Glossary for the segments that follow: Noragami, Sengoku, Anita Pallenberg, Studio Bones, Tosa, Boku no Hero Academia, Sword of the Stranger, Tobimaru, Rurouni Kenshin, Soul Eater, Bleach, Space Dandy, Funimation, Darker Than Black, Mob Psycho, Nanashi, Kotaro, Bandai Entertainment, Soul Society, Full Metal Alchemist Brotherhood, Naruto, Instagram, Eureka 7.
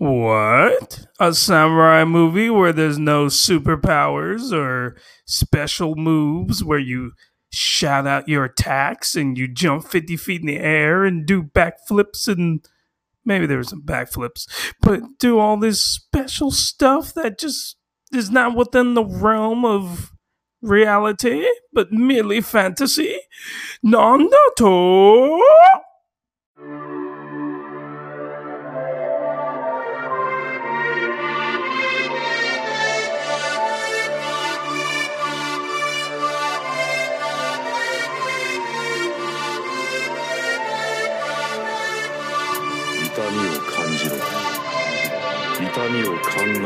What? A samurai movie where there's no superpowers or special moves, where you shout out your attacks and you jump 50 feet in the air and do backflips, and maybe there were some backflips, but do all this special stuff that just is not within the realm of reality, but merely fantasy? Nanato! Thank you for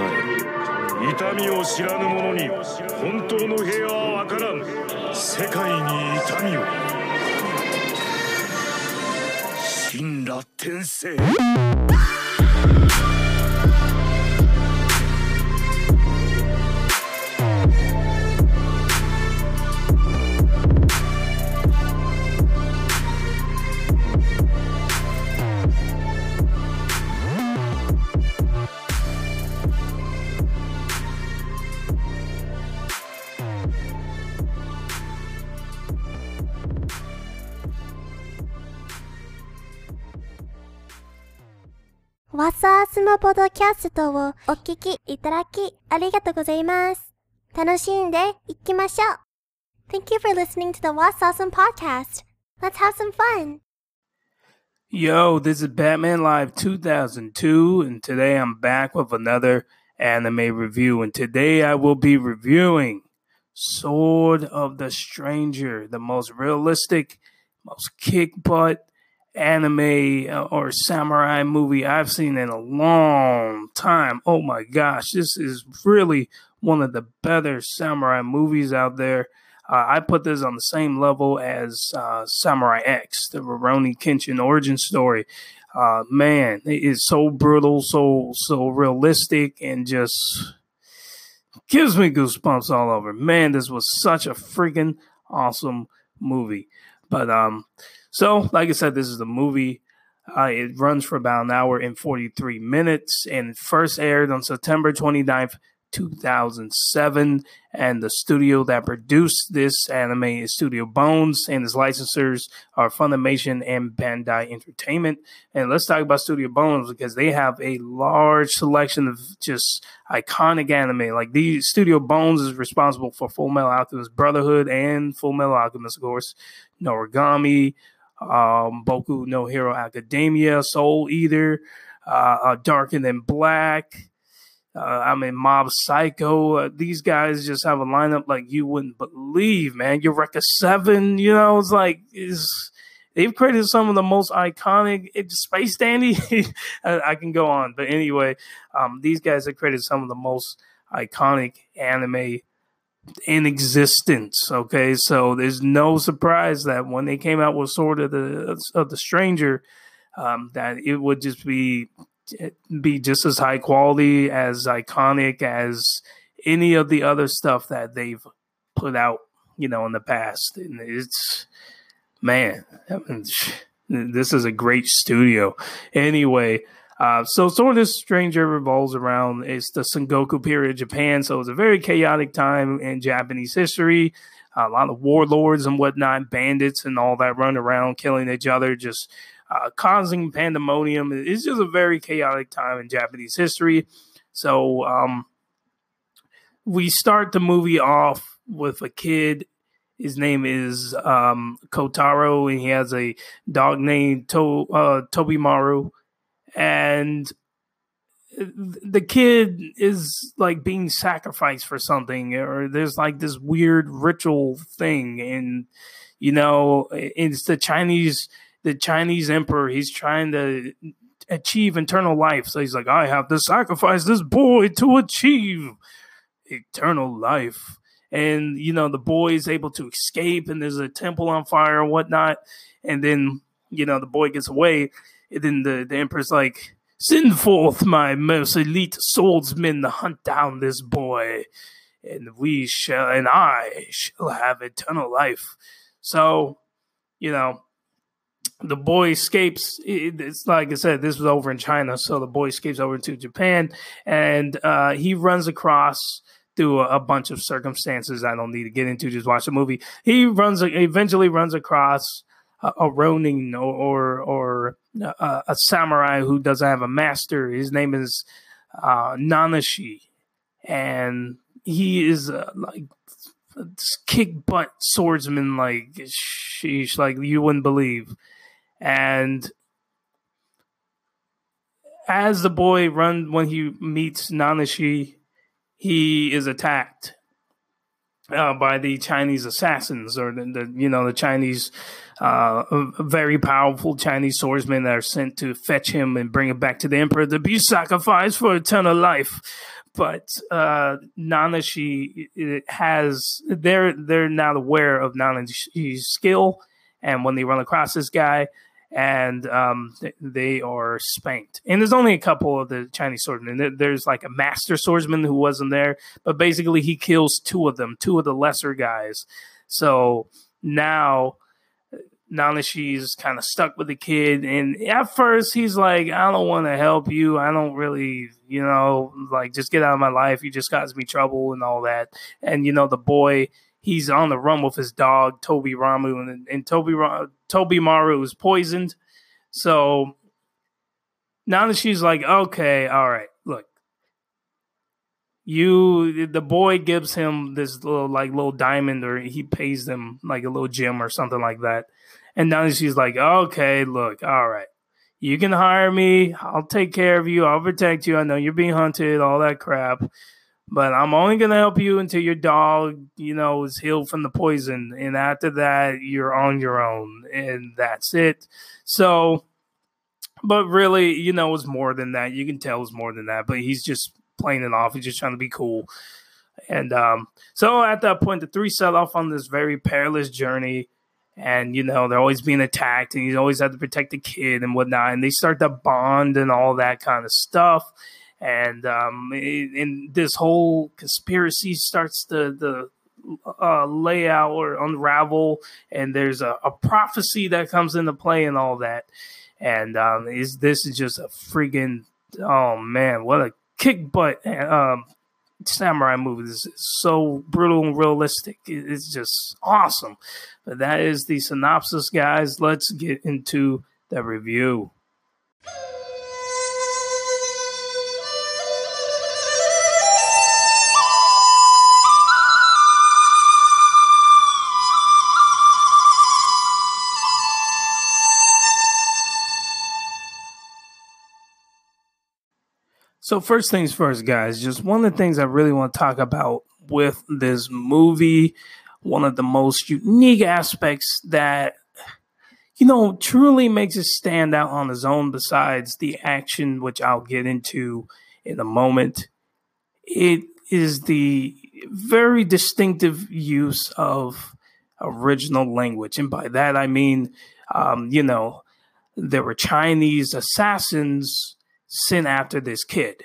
listening to the What's Awesome podcast. Let's have some fun. Yo, this is Batman Live 2002, and today I'm back with another anime review. And today I will be reviewing Sword of the Stranger, the most realistic, most kick-butt anime or samurai movie I've seen in a long time. Oh my gosh, this is really one of the better samurai movies out there. I put this on the same level as Samurai X, the Rurouni Kenshin origin story. Man, it is so brutal, so realistic, and just gives me goosebumps all over. Man, this was such a freaking awesome movie. But so, like I said, this is the movie. It runs for about an hour and 43 minutes, and first aired on September 29th, 2007. And the studio that produced this anime is Studio Bones, and its licensors are Funimation and Bandai Entertainment. And let's talk about Studio Bones, because they have a large selection of just iconic anime. Like, these Studio Bones is responsible for Full Metal Alchemist Brotherhood and Full Metal Alchemist, of course, Noragami, Boku no Hero Academia, Soul Eater, Darker Than Black. Mob Psycho. These guys just have a lineup like you wouldn't believe, man. Eureka 7, you know, it's like, they've created some of the most iconic. Space Dandy, I can go on. But anyway, these guys have created some of the most iconic anime in existence. Okay, so there's no surprise that when they came out with Sword of the Stranger, that it would just be just as high quality, as iconic as any of the other stuff that they've put out, you know, in the past. And it's, man, this is a great studio. Anyway, so Sword of the Stranger revolves around, it's the Sengoku period of Japan, so it's a very chaotic time in Japanese history. A lot of warlords and whatnot, bandits and all that, run around killing each other, just causing pandemonium. It's just a very chaotic time in Japanese history. So we start the movie off with a kid. His name is Kotaro, and he has a dog named Tobimaru. And the kid is like being sacrificed for something, or there's like this weird ritual thing. And, you know, it's the Chinese emperor, he's trying to achieve eternal life. So he's like, I have to sacrifice this boy to achieve eternal life. And, you know, the boy is able to escape, and there's a temple on fire and whatnot. And then, you know, the boy gets away. And then the emperor's like, send forth my most elite swordsmen to hunt down this boy, and I shall have eternal life. So, you know, the boy escapes. It's like I said, this was over in China, so the boy escapes over to Japan, and he runs across through a bunch of circumstances I don't need to get into. Just watch the movie. He eventually runs across a ronin or a samurai who doesn't have a master. His name is Nanashi, and he is like this kick butt swordsman, like sheesh, like you wouldn't believe. And as the boy runs, when he meets Nanashi, he is attacked by the Chinese assassins, or the Chinese very powerful Chinese swordsmen that are sent to fetch him and bring him back to the emperor to be sacrificed for eternal life. But Nanashi they're not aware of Nanashi's skill, and when they run across this guy, and they are spanked. And there's only a couple of the Chinese swordsmen. There's like a master swordsman who wasn't there, but basically he kills two of them, two of the lesser guys. So now Nanashi is kind of stuck with the kid, and at first he's like, I don't want to help you. I don't really, like, just get out of my life. You just caused me trouble and all that. And, the boy, he's on the run with his dog, Tobimaru, and Tobimaru is poisoned. So Nanashi's like, okay, all right, look. The boy gives him this little diamond, or he pays them like a little gem or something like that. And now she's like, okay, look, all right. You can hire me. I'll take care of you. I'll protect you. I know you're being hunted, all that crap. But I'm only going to help you until your dog, is healed from the poison. And after that, you're on your own. And that's it. So, but really, it's more than that. You can tell it's more than that. But he's just playing it off. He's just trying to be cool. And so at that point, the three set off on this very perilous journey. And, they're always being attacked, and you always have to protect the kid and whatnot. And they start to bond and all that kind of stuff. And this whole conspiracy starts to lay out or unravel. And there's a prophecy that comes into play and all that. And this is just a friggin', oh, man, what a kick butt samurai movies. It's so brutal and realistic. It's just awesome. But that is the synopsis, guys. Let's get into the review. So first things first, guys, just one of the things I really want to talk about with this movie, one of the most unique aspects that, truly makes it stand out on its own besides the action, which I'll get into in a moment. It is the very distinctive use of original language. And by that, I mean, there were Chinese assassins sent after this kid,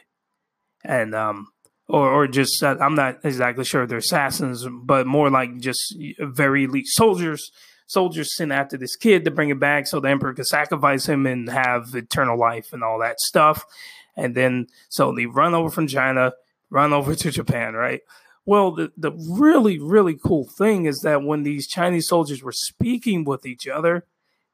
and I'm not exactly sure if they're assassins, but more like just very elite soldiers sent after this kid to bring it back so the emperor could sacrifice him and have eternal life and all that stuff. And then so they run over from China, run over to Japan, right? Well, the really, really cool thing is that when these Chinese soldiers were speaking with each other,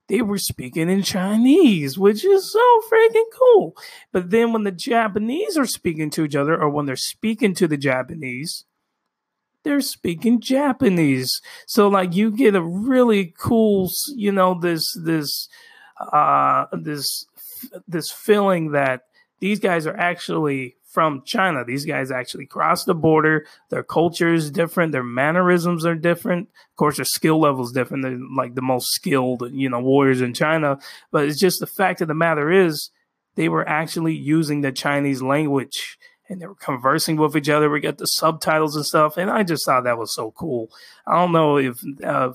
they were speaking in Chinese, which is so freaking cool. But then when the Japanese are speaking to each other, or when they're speaking to the Japanese, they're speaking Japanese. So like you get a really cool, this feeling that these guys are actually from China. These guys actually cross the border. Their culture is different. Their mannerisms are different. Of course, their skill level is different. They're like the most skilled, warriors in China. But it's just the fact of the matter is they were actually using the Chinese language, and they were conversing with each other. We got the subtitles and stuff. And I just thought that was so cool. I don't know if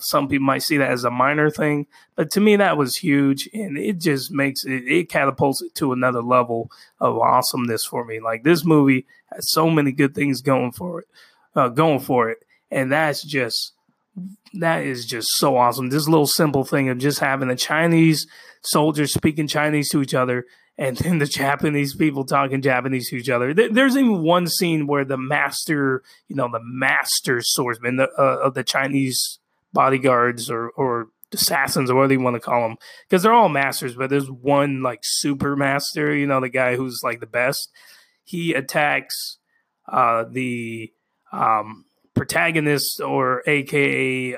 some people might see that as a minor thing, but to me, that was huge. And it just makes it catapults it to another level of awesomeness for me. Like this movie has so many good things going for it. And that's just that is just so awesome. This little simple thing of just having the Chinese soldiers speaking Chinese to each other and then the Japanese people talking Japanese to each other. There's even one scene where the master, you know, the master swordsman of the Chinese bodyguards or assassins or whatever you want to call them, because they're all masters, but there's one like super master, you know, the guy who's like the best. He attacks the protagonist, or AKA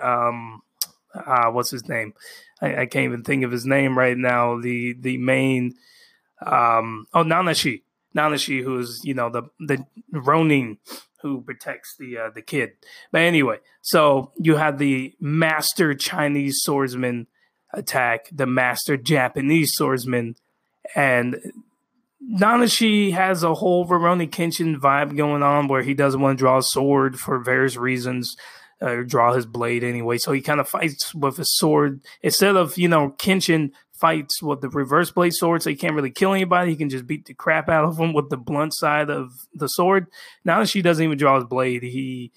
what's his name? I can't even think of his name right now. The main Nanashi, who is, you know, the Ronin who protects the kid. But anyway, so you have the master Chinese swordsman attack the master Japanese swordsman, and Nanashi has a whole Rurouni Kenshin vibe going on where he doesn't want to draw a sword for various reasons, or draw his blade anyway. So he kind of fights with a sword. Instead of, you know, Kenshin fights with the reverse blade sword, so he can't really kill anybody. He can just beat the crap out of him with the blunt side of the sword. Nanashi doesn't even draw his blade. He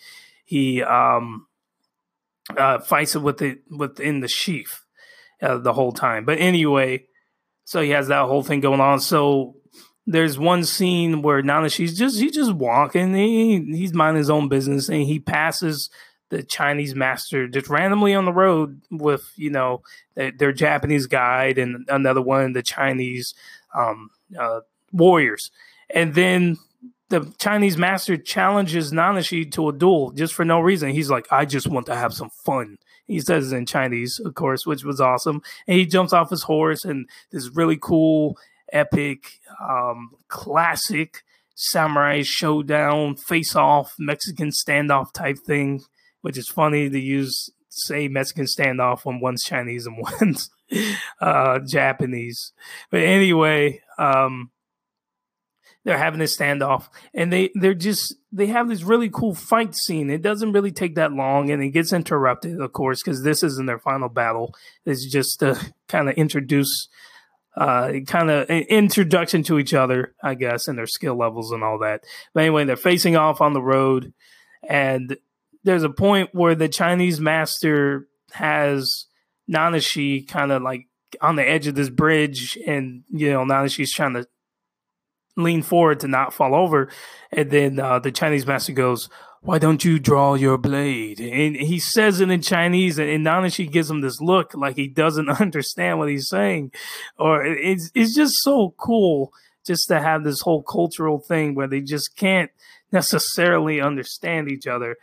fights it with it within the sheath the whole time. But anyway, so he has that whole thing going on. So there's one scene where Nanashi's just walking. He's minding his own business, and he passes the Chinese master just randomly on the road with, you know, their Japanese guide and another one, the Chinese warriors. And then the Chinese master challenges Nanashi to a duel just for no reason. He's like, I just want to have some fun. He says it in Chinese, of course, which was awesome. And he jumps off his horse, and this really cool, epic, classic samurai showdown, face-off, Mexican standoff type thing, which is funny to use, say, Mexican standoff when one's Chinese and one's Japanese. But anyway, they're having this standoff, and they have this really cool fight scene. It doesn't really take that long, and it gets interrupted, of course, because this isn't their final battle. It's just to kind of introduce, kind of an introduction to each other, I guess, and their skill levels and all that. But anyway, they're facing off on the road, and there's a point where the Chinese master has Nanashi kind of like on the edge of this bridge, and, you know, Nanashi's trying to lean forward to not fall over, and then the Chinese master goes, "Why don't you draw your blade?" And he says it in Chinese, and Nanashi gives him this look like he doesn't understand what he's saying. Or it's just so cool just to have this whole cultural thing where they just can't necessarily understand each other.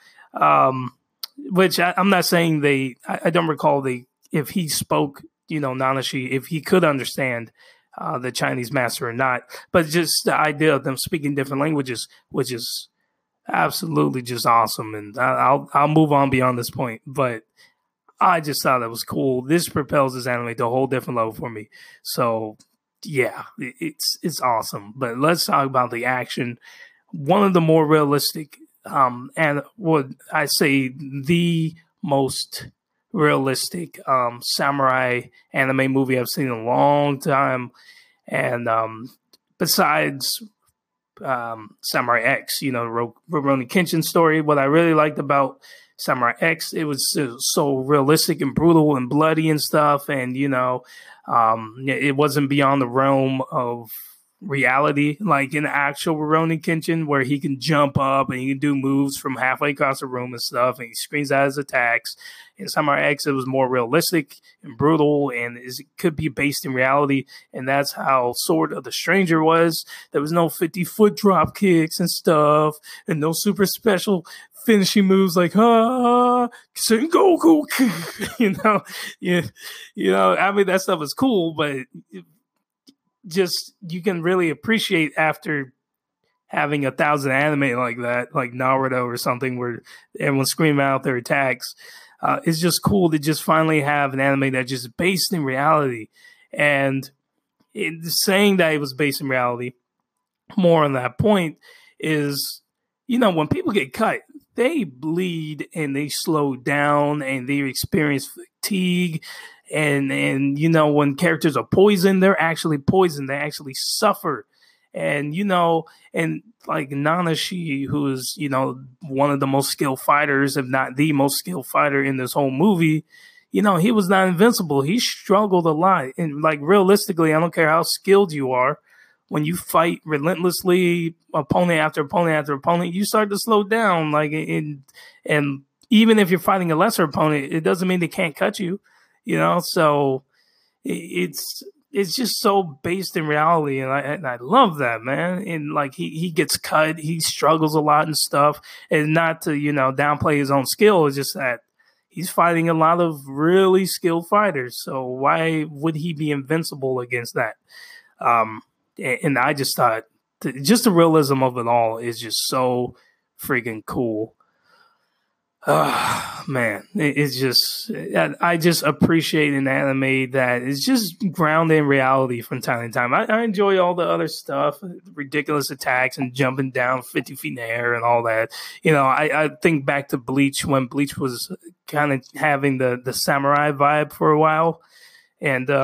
Which I'm not saying I don't recall if he spoke, you know, Nanashi, if he could understand the Chinese master or not, but just the idea of them speaking different languages, which is absolutely just awesome. And I'll move on beyond this point, but I just thought that was cool. This propels this anime to a whole different level for me. So yeah, it's awesome. But let's talk about the action. One of the more realistic, and what I say the most realistic samurai anime movie I've seen in a long time, and besides Samurai X, you know, Rurouni Kenshin story. What I really liked about Samurai X, it was so realistic and brutal and bloody and stuff, and, you know, it wasn't beyond the realm of reality, like in the actual Rurouni Kenshin, where he can jump up and he can do moves from halfway across the room and stuff, and he screams out his attacks. In Samurai X, it was more realistic and brutal, and it could be based in reality, and that's how Sword of the Stranger was. There was no 50-foot drop kicks and stuff, and no super special finishing moves like Sengoku, you know, you know. I mean, that stuff was cool, but Just you can really appreciate after having 1,000 anime like that, like Naruto or something, where everyone screaming out their attacks. It's just cool to just finally have an anime that's just based in reality. And saying that it was based in reality, more on that point, is, you know, when people get cut, they bleed and they slow down and they experience fatigue. And you know, when characters are poisoned, they're actually poisoned. They actually suffer. And, you know, and like Nanashi, who is, you know, one of the most skilled fighters, if not the most skilled fighter in this whole movie, you know, he was not invincible. He struggled a lot. And like, realistically, I don't care how skilled you are, when you fight relentlessly, opponent after opponent after opponent, you start to slow down. Like, and even if you're fighting a lesser opponent, it doesn't mean they can't cut you, you know? So it's just so based in reality, and I love that, man. And like he gets cut, he struggles a lot and stuff, and not to, you know, downplay his own skill, it's just that he's fighting a lot of really skilled fighters, so why would he be invincible against that? And I just thought just the realism of it all is just so freaking cool. Man, it's just, I just appreciate an anime that is just grounded in reality from time to time. I enjoy all the other stuff, ridiculous attacks and jumping down 50 feet in the air and all that. You know, I think back to Bleach, when Bleach was kind of having the samurai vibe for a while. And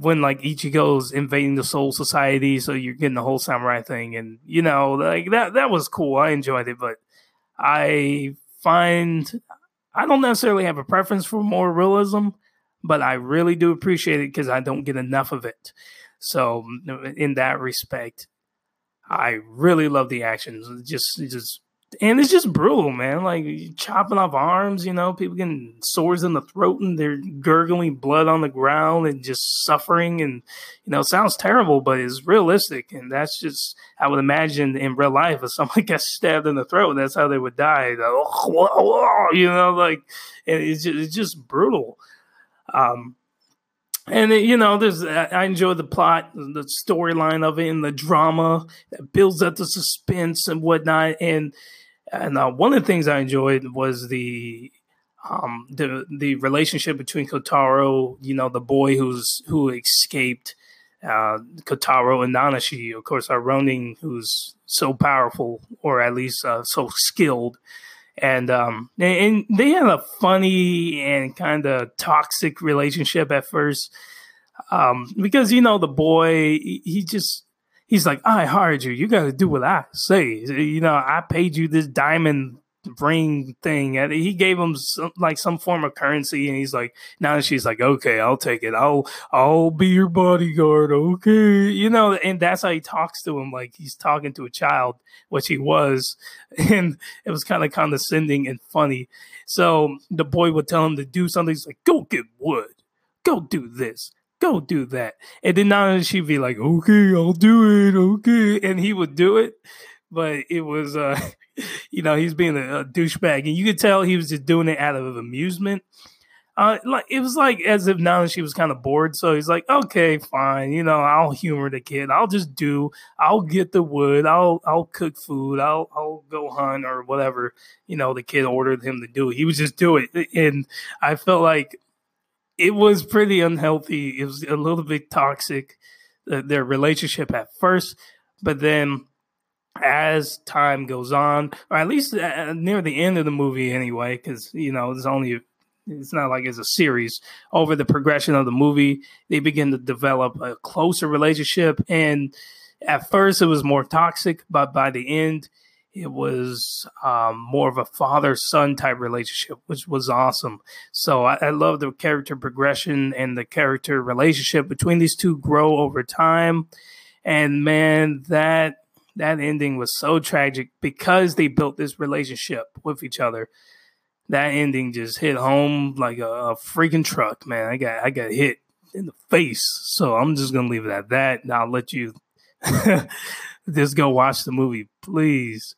when like Ichigo's invading the Soul Society, so you're getting the whole samurai thing. And, you know, like that was cool. I enjoyed it, but I find I don't necessarily have a preference for more realism, but I really do appreciate it because I don't get enough of it. So in that respect, I really love the action. Just and it's just brutal, man. Like chopping off arms, you know, people getting swords in the throat and they're gurgling blood on the ground and just suffering. And, you know, it sounds terrible, but it's realistic. And that's just, I would imagine in real life, if someone gets stabbed in the throat, that's how they would die. Like, oh, you know, like, and it's just brutal. And, you know, I enjoy the plot, the storyline of it, and the drama that builds up the suspense and whatnot. And one of the things I enjoyed was the relationship between Kotaro, you know, the boy who escaped, Kotaro and Nanashi, of course, our Ronin, who's so powerful, or at least so skilled. And they had a funny and kind of toxic relationship at first, because, you know, the boy, he's like, I hired you. You got to do what I say. You know, I paid you this diamond ring thing. And he gave him some form of currency. And he's like, now she's like, okay, I'll take it. I'll be your bodyguard. Okay. You know, and that's how he talks to him. Like he's talking to a child, which he was. And it was kind of condescending and funny. So the boy would tell him to do something. He's like, go get wood. Go do this. Go do that. And then Nanashi be like, okay, I'll do it. Okay. And he would do it. But it was, you know, he's being a douchebag. And you could tell he was just doing it out of amusement. Like it was like as if Nanashi was kind of bored. So he's like, okay, fine. You know, I'll humor the kid. I'll get the wood. I'll cook food. I'll go hunt or whatever, you know, the kid ordered him to do. He would just do it. And I felt like it was pretty unhealthy. It was a little bit toxic, their relationship at first, but then as time goes on, or at least near the end of the movie anyway, because, you know, it's not like it's a series. Over the progression of the movie, they begin to develop a closer relationship. And at first it was more toxic, but by the end it was more of a father-son type relationship, which was awesome. So I love the character progression and the character relationship between these two grow over time. And man, that ending was so tragic because they built this relationship with each other. That ending just hit home like a freaking truck, man. I got hit in the face. So I'm just going to leave it at that. And I'll let you just go watch the movie, please.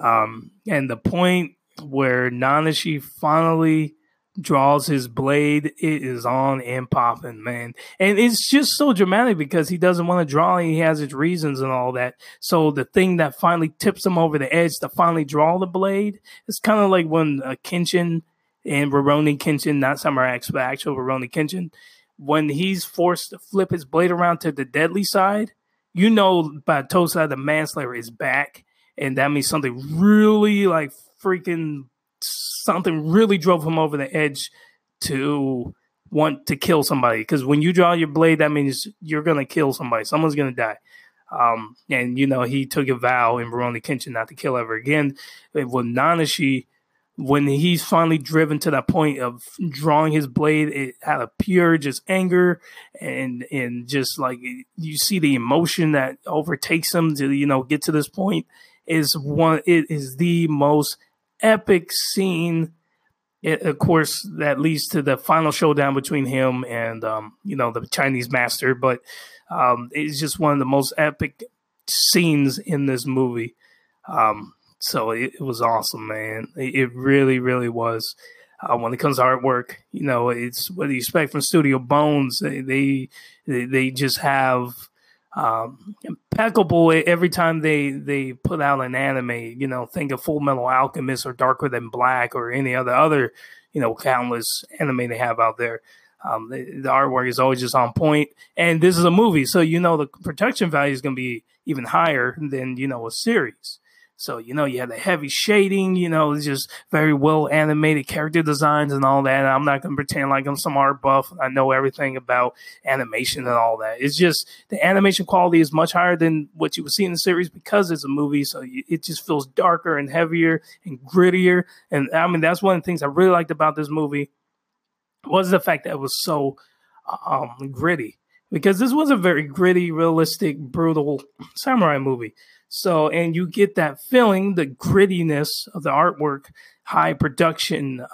And the point where Nanashi finally draws his blade, it is on and popping, man. And it's just so dramatic because he doesn't want to draw and he has his reasons and all that. So the thing that finally tips him over the edge to finally draw the blade, it's kind of like when Kenshin and Rurouni Kenshin, not Samurai X, but actual Rurouni Kenshin, when he's forced to flip his blade around to the deadly side, you know, by Tosa, the manslayer is back. And that means something really like freaking something really drove him over the edge to want to kill somebody. Because when you draw your blade, that means you're going to kill somebody. Someone's going to die. And, you know, he took a vow in Rurouni Kenshin not to kill ever again. With Nanashi, when he's finally driven to that point of drawing his blade, it had a pure just anger and just like you see the emotion that overtakes him to, you know, get to this point is one. It is the most epic scene. It, of course, that leads to the final showdown between him and, you know, the Chinese master. But it's just one of the most epic scenes in this movie. So it was awesome, man. It really, really was. When it comes to artwork, you know, it's what do you expect from Studio Bones? They just have impeccable every time they put out an anime. You know, think of Full Metal Alchemist or Darker Than Black or any other you know countless anime they have out there. The artwork is always just on point, and this is a movie, so you know the production value is going to be even higher than you know a series. So you know you have the heavy shading, you know, it's just very well animated character designs and all that. And I'm not gonna pretend like I'm some art buff. I know everything about animation and all that. It's just the animation quality is much higher than what you would see in the series because it's a movie. So it just feels darker and heavier and grittier. And I mean that's one of the things I really liked about this movie was the fact that it was so gritty, because this was a very gritty, realistic, brutal samurai movie. So, and you get that feeling, the grittiness of the artwork, high production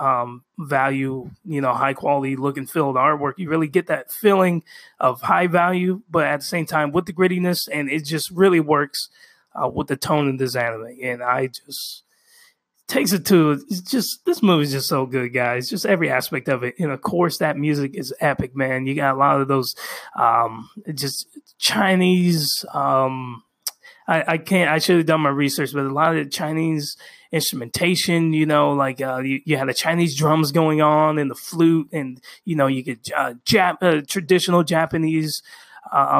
value, you know, high quality look and feel of the artwork. You really get that feeling of high value, but at the same time with the grittiness, and it just really works with the tone of this anime. And I just takes it to it's just this movie is just so good, guys. Just every aspect of it, and of course that music is epic, man. You got a lot of those just Chinese. I can't. I should have done my research, but a lot of the Chinese instrumentation, you know, like you had the Chinese drums going on and the flute, and you know, you get traditional Japanese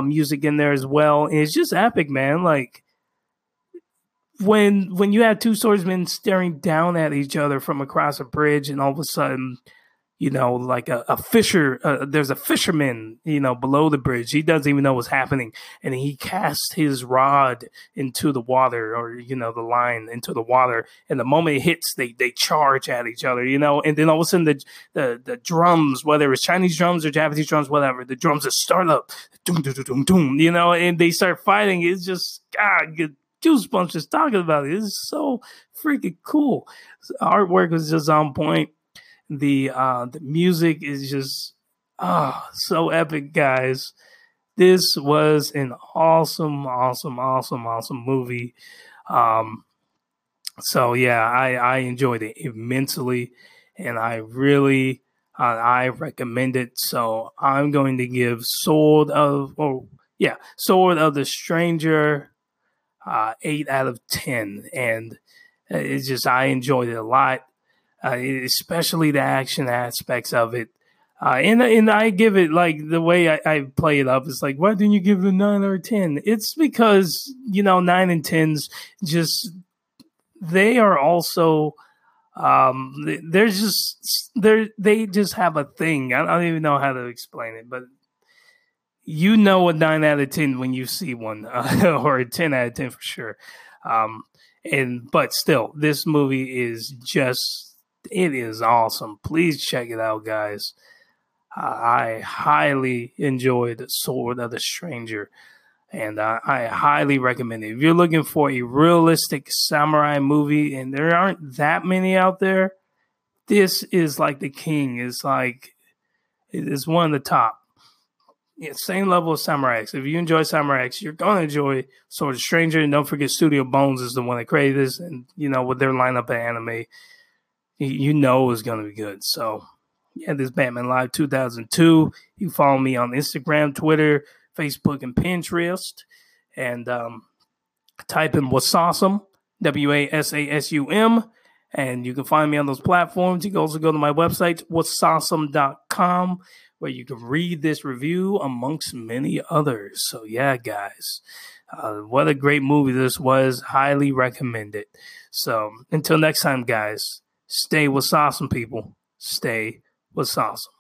music in there as well. And it's just epic, man. Like when you have two swordsmen staring down at each other from across a bridge, and all of a sudden, you know, like there's a fisherman, you know, below the bridge. He doesn't even know what's happening. And he casts his rod into the water, or, you know, the line into the water. And the moment it hits, they charge at each other, you know. And then all of a sudden the drums, whether it's Chinese drums or Japanese drums, whatever, the drums just start up, doom, doom, doom, doom, doom, you know, and they start fighting. It's just, God, good goosebumps just talking about it. It's so freaking cool. Artwork was just on point. The music is just so epic, guys. This was an awesome movie. So yeah, I enjoyed it immensely, and I really I recommend it. So I'm going to give Sword of the Stranger 8 out of 10, and it's just I enjoyed it a lot. Especially the action aspects of it. And I give it, like, the way I play it up, it's like, why didn't you give it a 9 or a 10? It's because, you know, 9 and 10s just, they are also, they just have a thing. I don't even know how to explain it, but you know a 9 out of 10 when you see one, or a 10 out of 10 for sure. But still, this movie is just, it is awesome. Please check it out, guys. I highly enjoyed Sword of the Stranger, and I highly recommend it. If you're looking for a realistic samurai movie, and there aren't that many out there, this is like the king. It's one of the top. It's same level of Samurai X. If you enjoy Samurai X, you're going to enjoy Sword of the Stranger. And don't forget, Studio Bones is the one that created this, and, you know, with their lineup of anime, you know it's going to be good. So, yeah, this Batman Live 2002. You follow me on Instagram, Twitter, Facebook, and Pinterest. And type in What's Awesome, WASASUM. And you can find me on those platforms. You can also go to my website, whatsawesome.com, where you can read this review amongst many others. So, yeah, guys. What a great movie this was. Highly recommend it. So, until next time, guys. Stay what's awesome, people. Stay what's awesome.